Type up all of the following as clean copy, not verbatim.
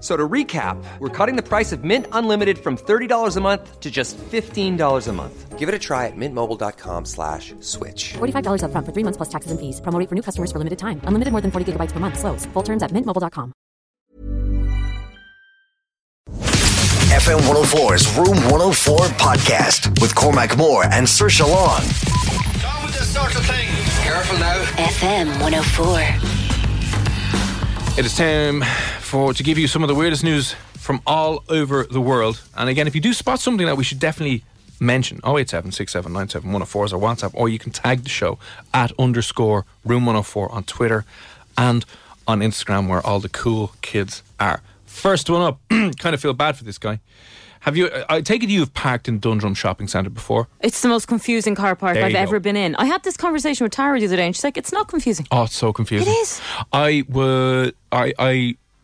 So to recap, we're cutting the price of Mint Unlimited from $30 a month to just $15 a month. Give it a try at mintmobile.com/switch. $45 up front for 3 months plus taxes and fees. Promo rate for new customers for limited time. Unlimited more than 40 gigabytes per month. Slows full terms at mintmobile.com. FM 104's Room 104 podcast with Cormac Moore and Saoirse Long. Done with this sort of thing. Careful now. FM 104. It is time to give you some of the weirdest news from all over the world. And again, if you do spot something that we should definitely mention, 087 679 7104 is our WhatsApp, or you can tag the show at _room104 on Twitter and on Instagram, where all the cool kids are. First one up, kind of feel bad for this guy. Have you? I take it you've parked in Dundrum Shopping Centre before. It's the most confusing car park I've ever been in. I had this conversation with Tara the other day, and she's like, "It's not confusing." Oh, it's so confusing. It is.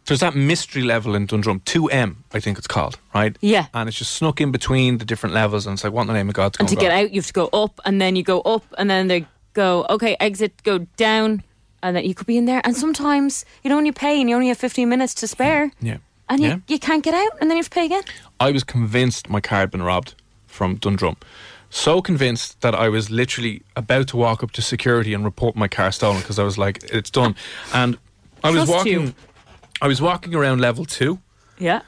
There's that mystery level in Dundrum, 2M, I think it's called, right? Yeah. And it's just snuck in between the different levels, and it's like, what in the name of God's going on? And to get out, you have to go up, and then you go up, and then they go, okay, exit, go down, and then you could be in there. And sometimes you don't only pay, and you only have 15 minutes to spare. Yeah. And you can't get out, and then you have to pay again. I was convinced my car had been robbed from Dundrum. So convinced that I was literally about to walk up to security and report my car stolen, because I was like, it's done. And I was walking around level 2. Yeah.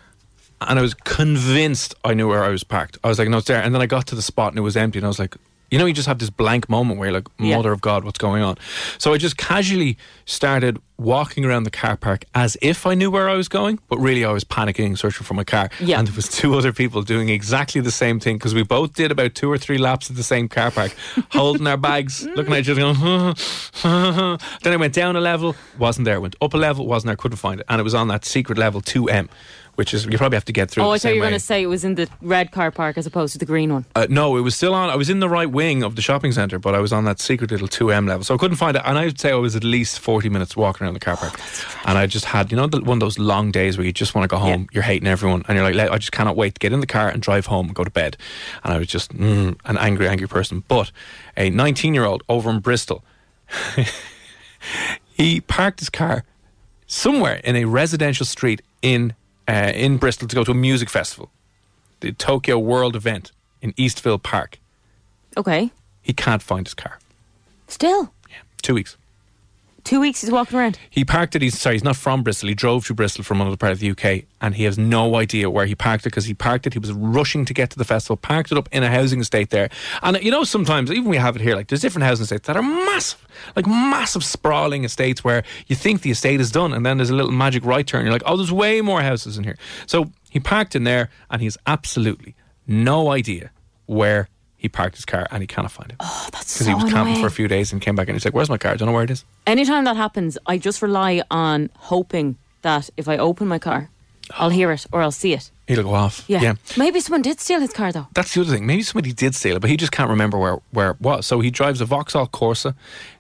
And I was convinced I knew where I was parked. I was like, no, it's there. And then I got to the spot and it was empty, and I was like, you know, you just have this blank moment where you're like, mother of God, what's going on? So I just casually started walking around the car park as if I knew where I was going, but really I was panicking, searching for my car. Yeah. And there was 2 other people doing exactly the same thing, because we both did about 2 or 3 laps of the same car park, holding our bags, looking at each other, going, Then I went down a level, wasn't there. Went up a level, wasn't there, couldn't find it. And it was on that secret level 2M. Which is, you probably have to get through. Oh, I thought you were going to say it was in the red car park as opposed to the green one. No, it was still on. I was in the right wing of the shopping centre, but I was on that secret little 2M level. So I couldn't find it. And I would say I was at least 40 minutes walking around the car park. And I just had, one of those long days where you just want to go home. Yeah. You're hating everyone. And you're like, I just cannot wait to get in the car and drive home and go to bed. And I was just an angry, angry person. But a 19-year-old over in Bristol, he parked his car somewhere in a residential street in Bristol to go to a music festival, the Tokyo World Event in Eastville Park. Okay. He can't find his car. Still? Yeah. 2 weeks. 2 weeks he's walking around? He parked it. He's not from Bristol. He drove to Bristol from another part of the UK, and he has no idea where he parked it, because he parked it. He was rushing to get to the festival, parked it up in a housing estate there. And sometimes, even we have it here, like there's different housing estates that are massive, like massive sprawling estates where you think the estate is done, and then there's a little magic right turn. You're like, oh, there's way more houses in here. So he parked in there, and he has absolutely no idea where he parked his car, and he cannot find it. Oh, that's so annoying. Because he was camping for a few days and came back and he's like, where's my car? I don't know where it is. Anytime that happens, I just rely on hoping that if I open my car, I'll hear it or I'll see it. It'll go off. Yeah. Maybe someone did steal his car, though. That's the other thing. Maybe somebody did steal it, but he just can't remember where it was. So he drives a Vauxhall Corsa,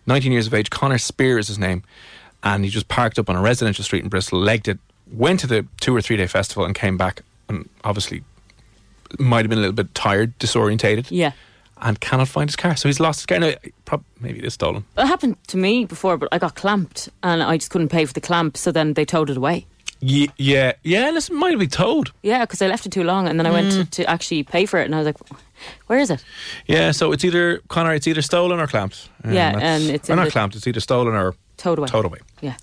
19 years of age. Connor Spears is his name. And he just parked up on a residential street in Bristol, legged it, went to the 2 or 3 day festival and came back, and obviously might have been a little bit tired, disorientated, and cannot find his car. So he's lost his car. No, maybe it is stolen. It happened to me before, but I got clamped and I just couldn't pay for the clamp, so then they towed it away. Yeah. Listen, might be towed. Yeah, because I left it too long, and then I went to actually pay for it, and I was like, where is it? Yeah, so it's either, Connor, it's either stolen or clamped. It's either stolen or towed away. Yeah.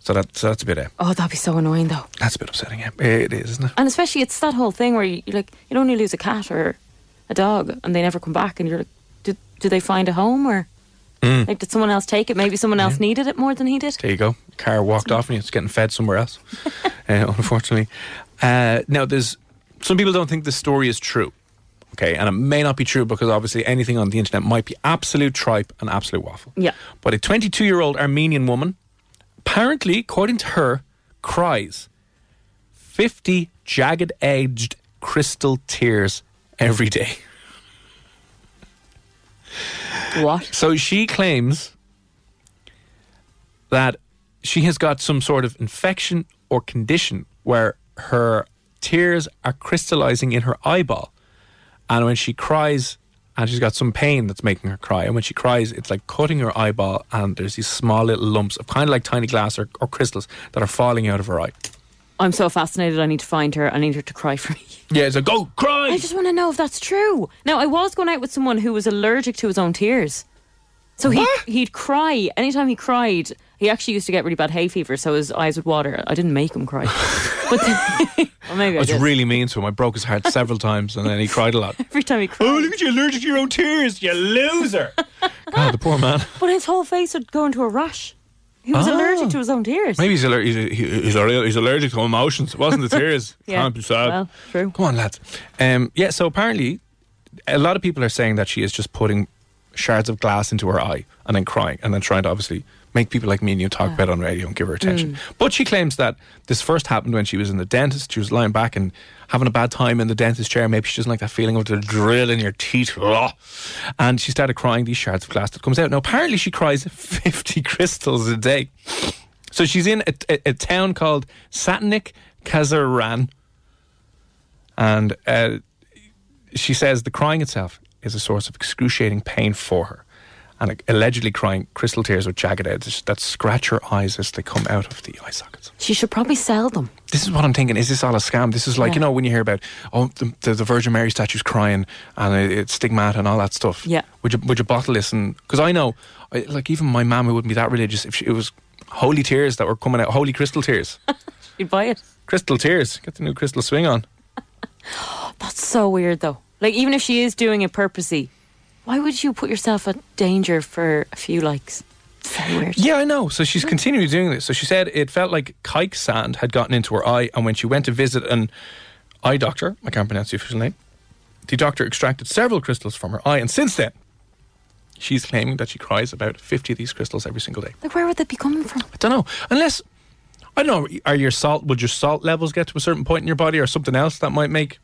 So that's a bit... Oh, that'd be so annoying, though. That's a bit upsetting, yeah. It is, isn't it? And especially, it's that whole thing where you're like, you only lose a cat or a dog and they never come back, and you're like, do they find a home, or... Like, did someone else take it? Maybe someone else needed it more than he did. There you go. car walked off and it's getting fed somewhere else, unfortunately. Now, there's some people don't think this story is true, okay? And it may not be true because obviously anything on the internet might be absolute tripe and absolute waffle. Yeah. But a 22-year-old Armenian woman, apparently, according to her, cries 50 jagged-edged crystal tears every day. What? So she claims that she has got some sort of infection or condition where her tears are crystallizing in her eyeball. And when she cries, and she's got some pain that's making her cry, and when she cries, it's like cutting her eyeball, and there's these small little lumps of kind of like tiny glass or crystals that are falling out of her eye. I'm so fascinated. I need to find her. I need her to cry for me. Yeah, so go cry. I just want to know if that's true. Now, I was going out with someone who was allergic to his own tears. So he'd cry. Anytime he cried, he actually used to get really bad hay fever, so his eyes would water. I didn't make him cry. But well, maybe I was really mean to him. I broke his heart several times, and then he cried a lot. Every time he cried. Oh, look at you, allergic to your own tears, you loser. God, the poor man. But his whole face would go into a rash. He was allergic to his own tears. Maybe he's allergic to emotions. It wasn't the tears. Yeah. Can't be sad. Well, true. Come on, lads. Yeah, so apparently, a lot of people are saying that she is just putting shards of glass into her eye and then crying and then trying to obviously make people like me and you talk about it on radio and give her attention. But she claims that this first happened when she was in the dentist. She was lying back and having a bad time in the dentist chair. Maybe she doesn't like that feeling of the drill in your teeth. And she started crying these shards of glass that comes out. Now, apparently she cries 50 crystals a day. So she's in a town called Satnik Kazaran. And she says the crying itself is a source of excruciating pain for her. And allegedly crying crystal tears with jagged edges that scratch her eyes as they come out of the eye sockets. She should probably sell them. This is what I'm thinking. Is this all a scam? This is like, you know, when you hear about, the Virgin Mary statue's crying and it's stigmata and all that stuff. Yeah. Would you bottle this? Because I know, like even my mum, who wouldn't be that religious, if it was holy tears that were coming out, holy crystal tears. You'd buy it. Crystal tears. Get the new crystal swing on. That's so weird though. Like even if she is doing it purposely, why would you put yourself at danger for a few likes? It's very weird. Yeah, I know. So she's continually doing this. So she said it felt like kike sand had gotten into her eye, and when she went to visit an eye doctor, I can't pronounce the official name, the doctor extracted several crystals from her eye, and since then, she's claiming that she cries about 50 of these crystals every single day. Like, where would they be coming from? I don't know. Unless, I don't know, would your salt levels get to a certain point in your body or something else that might make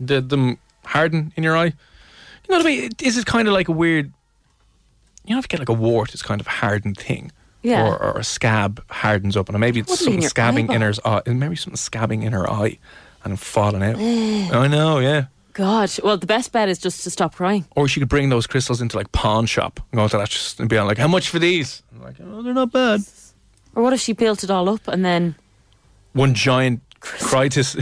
them harden in your eye? You know what I mean? Is it kind of like a weird... You know if you get like a wart, it's kind of a hardened thing. Yeah. Or a scab hardens up. And maybe it's something scabbing in her eye. Maybe something scabbing in her eye and falling out. I know, yeah. God. Well, the best bet is just to stop crying. Or she could bring those crystals into like pawn shop and go to that just and be like, how much for these? And like, oh, they're not bad. Or what if she built it all up and then... One giant crisis...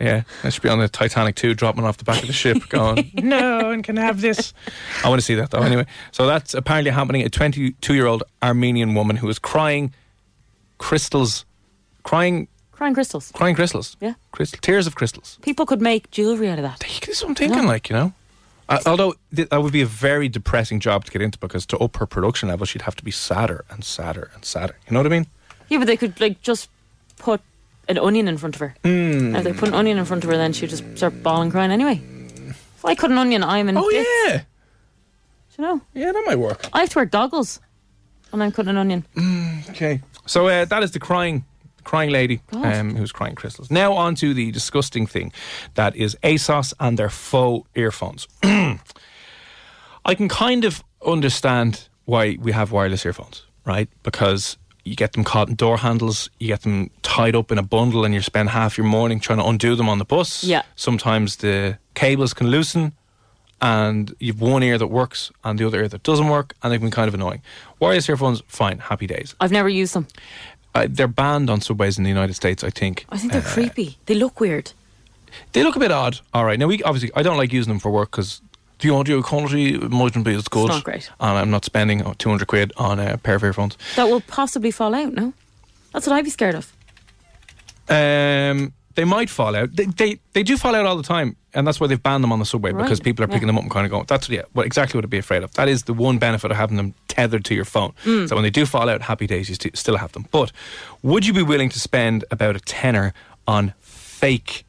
Yeah, I should be on the Titanic 2 dropping off the back of the ship going, no one can have this. I want to see that though anyway. So that's apparently happening. A 22-year-old Armenian woman who is crying crystals. Crying crystals. Crying crystals. Yeah. Tears of crystals. People could make jewellery out of that. That's what I'm thinking, like, you know. Although that would be a very depressing job to get into because to up her production level she'd have to be sadder and sadder and sadder. You know what I mean? Yeah, but they could like just put an onion in front of her. If they put an onion in front of her, then she'd just start bawling, crying anyway. Why cut an onion? I'm in bits. Yeah. Do you know? Yeah, that might work. I have to wear goggles and I'm cutting an onion. Okay. So that is the crying lady who's crying crystals. Now on to the disgusting thing that is ASOS and their faux earphones. I can kind of understand why we have wireless earphones, right? Because you get them caught in door handles, you get them tied up in a bundle and you spend half your morning trying to undo them on the bus. Yeah. Sometimes the cables can loosen and you've one ear that works and the other ear that doesn't work and they can be kind of annoying. Wireless earphones, fine, happy days. I've never used them. They're banned on subways in the United States, I think. I think they're creepy. They look weird. They look a bit odd. All right. Now, I don't like using them for work because the audio quality mightn't be as good. It's not great. And I'm not spending 200 quid on a pair of earphones. That will possibly fall out, no? That's what I'd be scared of. They might fall out. They do fall out all the time, and that's why they've banned them on the subway, right, because people are picking them up and kind of going, that's exactly what I'd be afraid of. That is the one benefit of having them tethered to your phone. So when they do fall out, happy days, you still have them. But would you be willing to spend about $10 on fake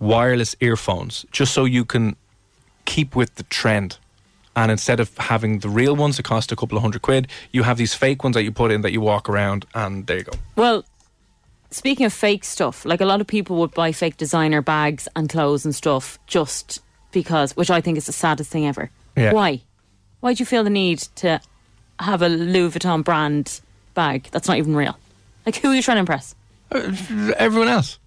wireless earphones just so you can keep with the trend? And instead of having the real ones that cost a couple of $100, you have these fake ones that you put in that you walk around, and there you go. Well, speaking of fake stuff, like a lot of people would buy fake designer bags and clothes and stuff just because, which I think is the saddest thing ever. Yeah. Why? Why do you feel the need to have a Louis Vuitton brand bag that's not even real? Like, who are you trying to impress? Everyone else.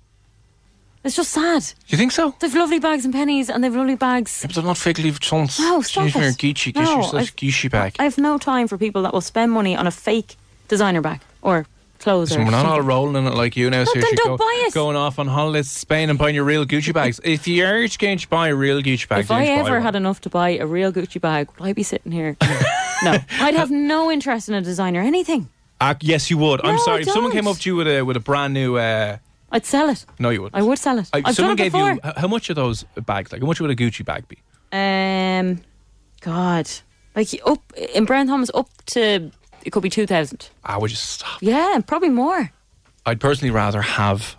It's just sad. You think so? They've lovely bags and pennies, and they've lovely bags. Yeah, but they're not fake Louis Vuittons. No, stop it. Geechee bag. I have no time for people that will spend money on a fake designer bag or clothes. Listen, we're not all rolling in it like you now. No, then don't buy it. Going off on holidays to Spain and buying your real Gucci bags. If you're going to buy a real Gucci bag, if I ever had enough to buy a real Gucci bag, would I be sitting here? No, I'd have no interest in a designer anything. Yes, you would. No, I'm sorry. If someone came up to you with a brand new. I'd sell it. No, you wouldn't. I would sell it. I've someone done it before. Gave you how much are those bags? Like, how much would a Gucci bag be? God, like up in Brown Thomas, up to it could be 2,000. I would just stop. Yeah, probably more. I'd personally rather have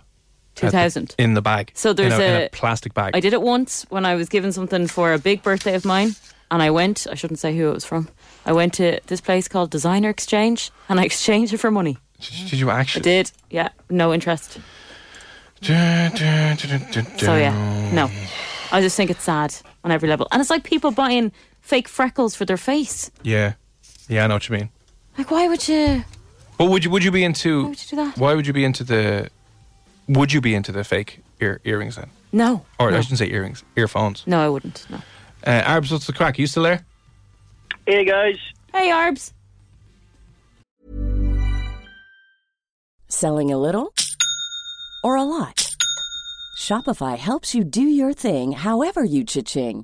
2,000 in the bag. So there's in a plastic bag. I did it once when I was given something for a big birthday of mine, and I went. I shouldn't say who it was from. I went to this place called Designer Exchange, and I exchanged it for money. Did you actually? I did. Yeah, no interest. So yeah, no, I just think it's sad on every level, and it's like people buying fake freckles for their face. Yeah, I know what you mean. Like, why would you? But would you be into? Why would you do that? Why would you be into the? Would you be into the fake earrings then? No. Or no. I shouldn't say earrings, earphones. No, I wouldn't. No. Arbs, what's the crack? Are you still there? Hey guys. Hey Arbs. Selling a little or a lot? Shopify helps you do your thing however you cha-ching.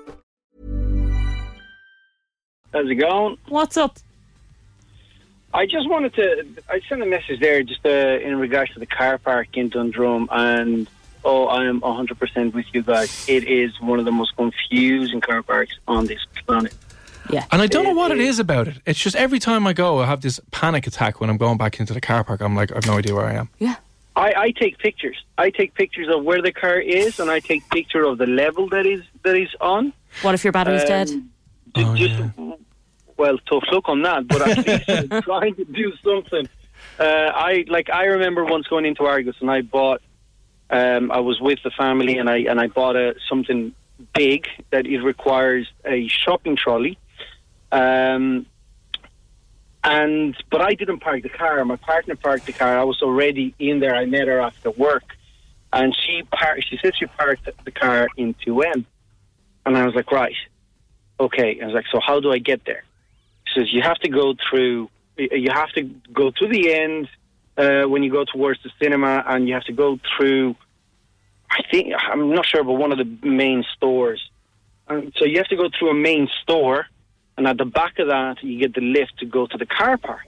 How's it going? What's up? I just wanted to... I sent a message there just in regards to the car park in Dundrum, and I am 100% with you guys. It is one of the most confusing car parks on this planet. Yeah. And I don't know what it is about it. It's just every time I go, I have this panic attack when I'm going back into the car park. I'm like, I've no idea where I am. Yeah. I take pictures. I take pictures of where the car is, and I take picture of the level that is on. What if your battery's dead? Well, tough luck on that, but at least I'm trying to do something. I remember once going into Argos, and I bought. I was with the family, and I bought something big that it requires a shopping trolley. But I didn't park the car. My partner parked the car. I was already in there. I met her after work, and she said she parked the car in 2M, and I was like, right. Okay, I was like, so how do I get there? She says, you have to go through you have to go to the end when you go towards the cinema, and you have to go through, I think, I'm not sure, but one of the main stores. So you have to go through a main store, and at the back of that, you get the lift to go to the car park.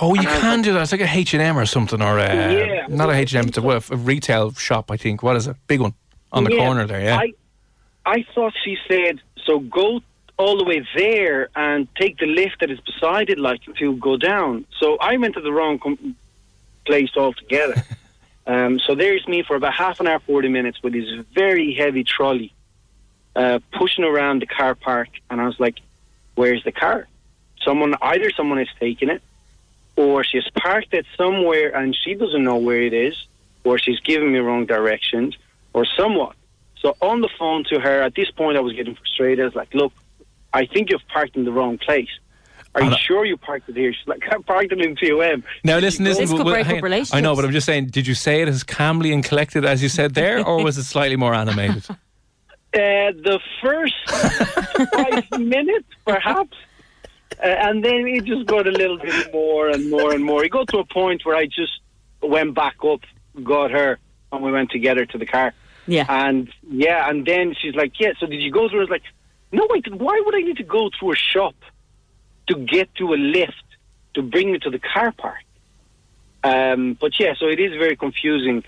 Oh, you can do that. It's like a H&M or something, or yeah, not a H&M, it's a retail shop, I think. What is it? Big one on the corner there, yeah. I thought she said, so go all the way there and take the lift that is beside it, like, to go down. So I went to the wrong place altogether. So there's me for about half an hour, 40 minutes with this very heavy trolley pushing around the car park, and I was like, where's the car? Either someone is taking it, or she's parked it somewhere and she doesn't know where it is, or she's giving me wrong directions, or somewhat. So on the phone to her, at this point I was getting frustrated. I was like, look, I think you've parked in the wrong place. Are you sure you parked it here? She's like, I parked it in TOM. Now listen. This could break up relationships. I know, but I'm just saying, did you say it as calmly and collected as you said there, or was it slightly more animated? The first 5 minutes, perhaps. And then it just got a little bit more and more and more. It got to a point where I just went back up, got her, and we went together to the car. Yeah. And then she's like, yeah, so did you go through? I was like, no, I did. Why would I need to go through a shop to get to a lift to bring me to the car park? But yeah, so it is very confusing.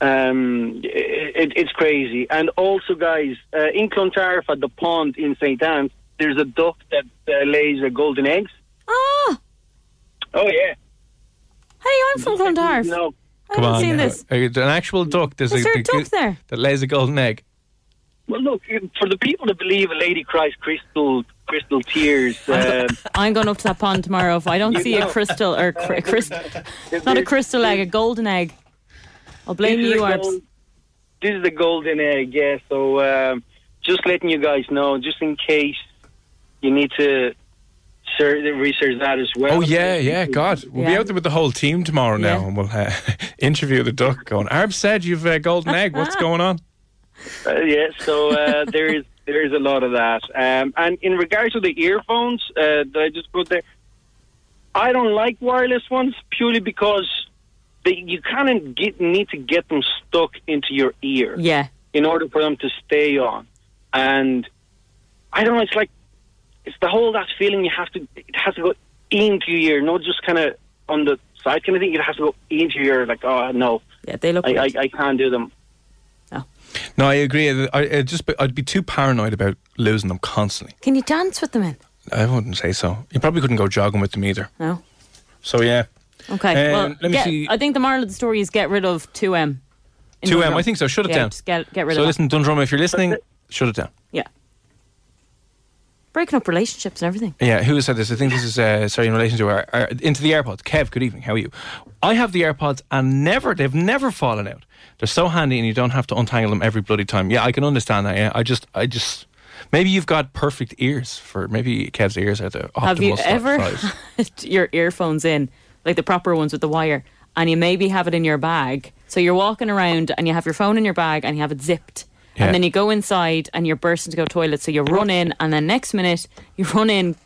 It's crazy. And also, guys, in Clontarf at the pond in St. Anne's, there's a duck that lays golden eggs. Ah! Oh, yeah. Hey, I'm from Clontarf. No. I haven't seen this. An actual duck. Is there a duck there? That lays a golden egg. Well, look, for the people that believe a Lady cries crystal tears... I'm going up to that pond tomorrow if I don't see a crystal... or not a crystal egg, a golden egg. I'll blame you, Arbs. This is the golden egg, yeah. So, just letting you guys know, just in case you need to research that as well. Oh, yeah, God. We'll be out there with the whole team tomorrow now, and we'll interview the duck going, Arbs said you've a golden egg, what's going on? There is a lot of that. And in regards to the earphones that I just put there, I don't like wireless ones purely because you kind of need to get them stuck into your ear in order for them to stay on. And I don't know, it's like, it's the whole that feeling it has to go into your ear, not just kind of on the side kind of thing, it has to go into your ear, like, oh, no. Yeah, they look I can't do them. No, I agree. I'd be too paranoid about losing them constantly. Can you dance with them in? I wouldn't say so. You probably couldn't go jogging with them either. No. So, yeah. Okay. Well, let me see. I think the moral of the story is get rid of 2M. 2M, Dundrum. I think so. Shut it down. Just get rid of it. So, listen, Dundrum, if you're listening, shut it down. Yeah. Breaking up relationships and everything. Yeah, who said this? I think this is, in relation to our into the AirPods. Kev, good evening, how are you? I have the AirPods and they've never fallen out. They're so handy and you don't have to untangle them every bloody time. Yeah, I can understand that, yeah. I just maybe you've got perfect ears for, maybe Kev's ears are the optimal size. Have you ever had your earphones in, like the proper ones with the wire, and you maybe have it in your bag, so you're walking around and you have your phone in your bag and you have it zipped? Yeah. And then you go inside and you're bursting to go to the toilet, so you run in, and then next minute you run in,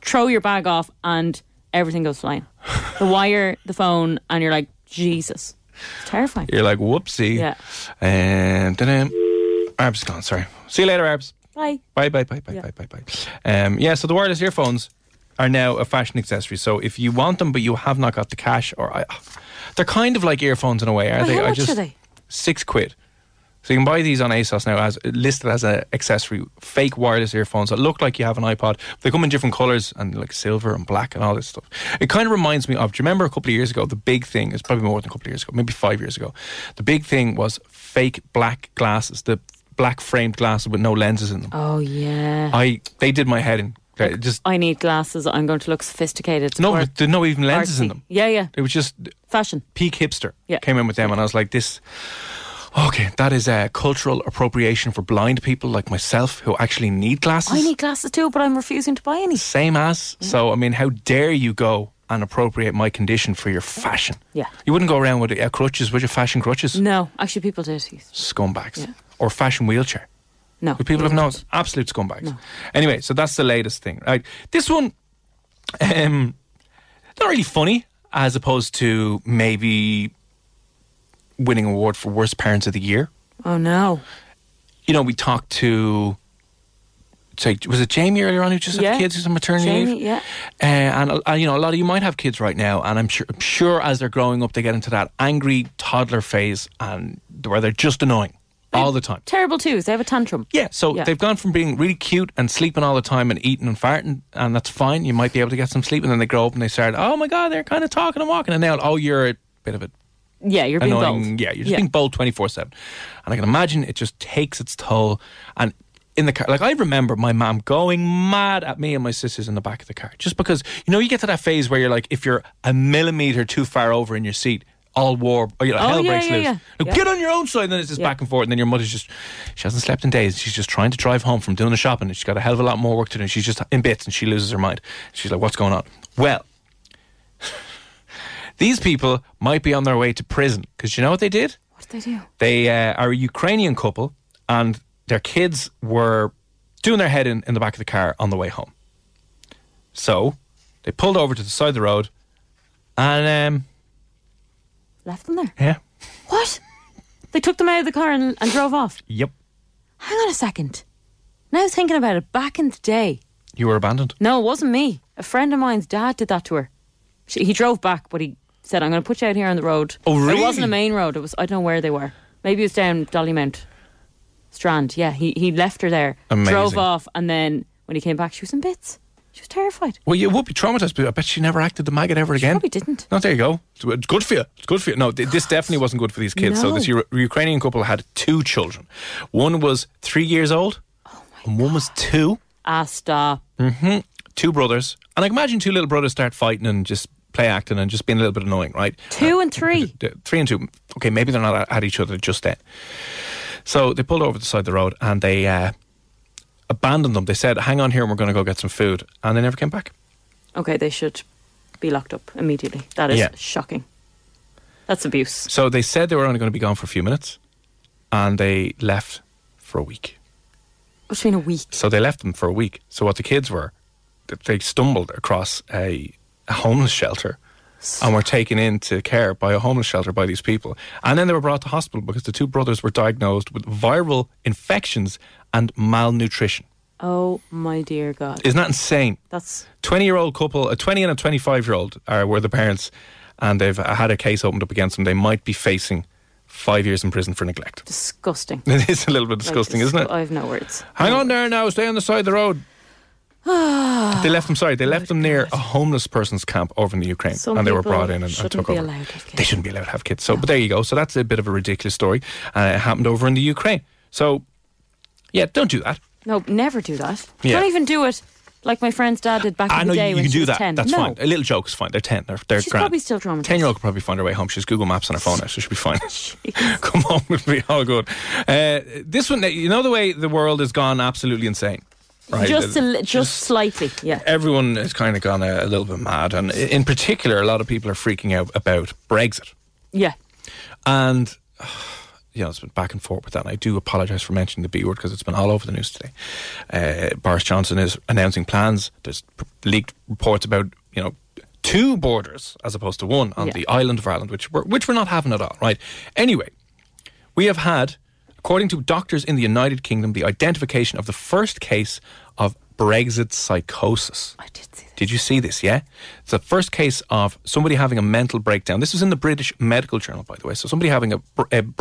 throw your bag off, and everything goes flying. The wire, the phone, and you're like, Jesus. It's terrifying. You're like, whoopsie. Yeah. And then Arbs is gone, sorry. See you later, Arbs. Bye. Bye. So the wireless earphones are now a fashion accessory. So if you want them but you have not got the cash, they're kind of like earphones in a way, are they? How much are they? £6. So you can buy these on ASOS now, listed as an accessory, fake wireless earphones that look like you have an iPod. They come in different colours, and like silver and black and all this stuff. It kind of reminds me of, do you remember a couple of years ago, the big thing, it's probably more than a couple of years ago, maybe 5 years ago, the big thing was fake black glasses, the black framed glasses with no lenses in them. Oh, yeah. They did my head in. Like, I need glasses, I'm going to look sophisticated. No, but there's no even lenses in them. Yeah. It was just... Fashion. Peak hipster came in with them, and I was like, this... Okay, that is cultural appropriation for blind people like myself who actually need glasses. I need glasses too, but I'm refusing to buy any. Same as. Yeah. So, I mean, how dare you go and appropriate my condition for your fashion? Yeah. You wouldn't go around with crutches, would you? Fashion crutches? No, actually people did. Scumbags. Yeah. Or fashion wheelchair. No. But people have known. Absolute scumbags. No. Anyway, so that's the latest thing. Right. This one... not really funny, as opposed to maybe winning an award for Worst Parents of the Year. Oh, no. You know, we talked to... was it Jamie earlier on who just had kids who's on maternity leave? Yeah. And you know, a lot of you might have kids right now, and I'm sure as they're growing up, they get into that angry toddler phase, and where they're just annoying all the time. Terrible twos. They have a tantrum. Yeah. So they've gone from being really cute and sleeping all the time and eating and farting, and that's fine. You might be able to get some sleep, and then they grow up and they start, oh my God, they're kind of talking and walking, and now, oh, you're a bit of a... Yeah, you're annoying, being bold. Yeah, you're just being bold 24/7, and I can imagine it just takes its toll. And in the car, like, I remember my mum going mad at me and my sisters in the back of the car, just because, you know, you get to that phase where you're like, if you're a millimetre too far over in your seat, all war, or you're like, hell breaks loose. Like, get on your own side, and then it's just back and forth, and then your mother's just, she hasn't slept in days, she's just trying to drive home from doing the shopping, and she's got a hell of a lot more work to do, and she's just in bits, and she loses her mind. She's like, what's going on? Well, these people might be on their way to prison, because you know what they did? What did they do? They are a Ukrainian couple, and their kids were doing their head in the back of the car on the way home. So they pulled over to the side of the road and... left them there? Yeah. What? They took them out of the car and drove off? Yep. Hang on a second. Now thinking about it, back in the day... You were abandoned? No, it wasn't me. A friend of mine's dad did that to her. He drove back, but he said, I'm going to put you out here on the road. Oh, really? It wasn't a main road. It was, I don't know where they were. Maybe it was down Dollymount Strand. Yeah, he left her there. Amazing. Drove off, and then when he came back, she was in bits. She was terrified. Well, you would be traumatised, but I bet she never acted the maggot ever again. She probably didn't. No, there you go. It's good for you. It's good for you. No, this definitely wasn't good for these kids. No. So this Ukrainian couple had two children. One was 3 years old, and one was two. Ah, stop. Mm-hmm. Two brothers. And I can imagine two little brothers start fighting and just play acting and just being a little bit annoying, right? Two and three. 3 and 2. Okay, maybe they're not at each other just then. So they pulled over the side of the road and they abandoned them. They said, hang on here and we're going to go get some food. And they never came back. Okay, they should be locked up immediately. That is shocking. That's abuse. So they said they were only going to be gone for a few minutes, and they left for a week. What's been a week? So they left them for a week. So what the kids were, they stumbled across a homeless shelter and were taken into care by a homeless shelter by these people. And then they were brought to hospital because the two brothers were diagnosed with viral infections and malnutrition. Oh, my dear God. Isn't that insane? That's... 20-year-old couple, a 20 and a 25-year-old were the parents, and they've had a case opened up against them. They might be facing 5 years in prison for neglect. Disgusting. It is a little bit disgusting, isn't it? I have no words. Hang on there now. Stay on the side of the road. They left them, They left them near a homeless person's camp over in the Ukraine. Some and they were brought in and took over. They shouldn't be allowed to have kids. So, but there you go. So that's a bit of a ridiculous story. It happened over in the Ukraine. So, yeah, don't do that. No, never do that. Yeah. Don't even do it like my friend's dad did back in the day when she was 10. I know, you can do that. That's fine. A little joke's fine. They're 10. They're she's grand. Probably still traumatized. 10-year-old could probably find her way home. She has Google Maps on her phone now, so she'll be fine. Come on, it'll be all good. This one, you know the way the world has gone absolutely insane? Right. Just slightly, yeah. Everyone has kind of gone a little bit mad, and in particular, a lot of people are freaking out about Brexit. Yeah. And, you know, it's been back and forth with that, and I do apologise for mentioning the B word because it's been all over the news today. Boris Johnson is announcing plans. There's leaked reports about, you know, two borders as opposed to one on the island of Ireland, which we're not having at all, right? Anyway, we have had... according to doctors in the United Kingdom, the identification of the first case of Brexit psychosis. I did see this. Did you see this, yeah? It's the first case of somebody having a mental breakdown. This was in the British Medical Journal, by the way. So somebody having a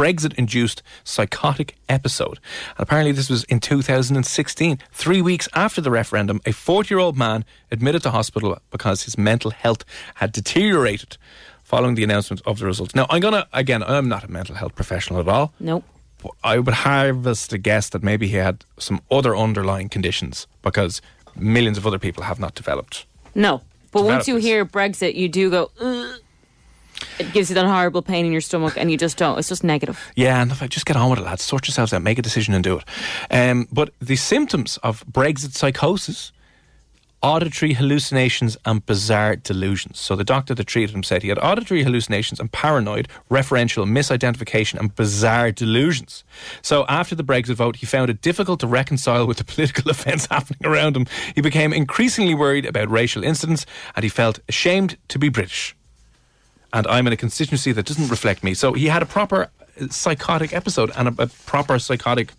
Brexit-induced psychotic episode. And apparently this was in 2016. 3 weeks after the referendum, a 40-year-old man admitted to hospital because his mental health had deteriorated following the announcement of the results. Now, I'm not a mental health professional at all. Nope. I would harvest a guess that maybe he had some other underlying conditions because millions of other people have not developed. No, but once you hear Brexit, you do go, ugh. It gives you that horrible pain in your stomach and you just don't. It's just negative. Yeah, and if I just get on with it, lads, sort yourselves out, make a decision and do it. But the symptoms of Brexit psychosis auditory hallucinations and bizarre delusions. So the doctor that treated him said he had auditory hallucinations and paranoid, referential misidentification and bizarre delusions. So after the Brexit vote, he found it difficult to reconcile with the political events happening around him. He became increasingly worried about racial incidents and he felt ashamed to be British. And I'm in a constituency that doesn't reflect me. So he had a proper psychotic episode and a proper psychotic...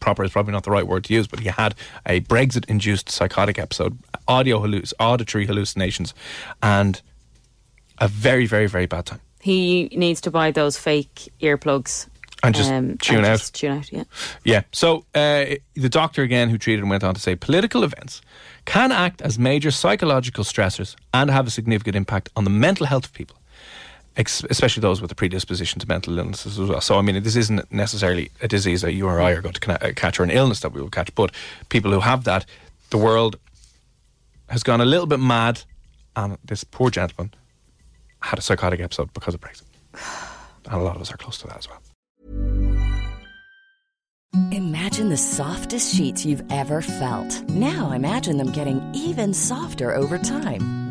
proper is probably not the right word to use, but he had a Brexit-induced psychotic episode, auditory hallucinations, and a very, very, very bad time. He needs to buy those fake earplugs. And just tune out. Just tune out, yeah. Yeah, so the doctor again who treated him went on to say, political events can act as major psychological stressors and have a significant impact on the mental health of people, especially those with a predisposition to mental illnesses as well. So, I mean, this isn't necessarily a disease that you or I are going to catch or an illness that we will catch, but people who have that, the world has gone a little bit mad and this poor gentleman had a psychotic episode because of Brexit. And a lot of us are close to that as well. Imagine the softest sheets you've ever felt. Now imagine them getting even softer over time.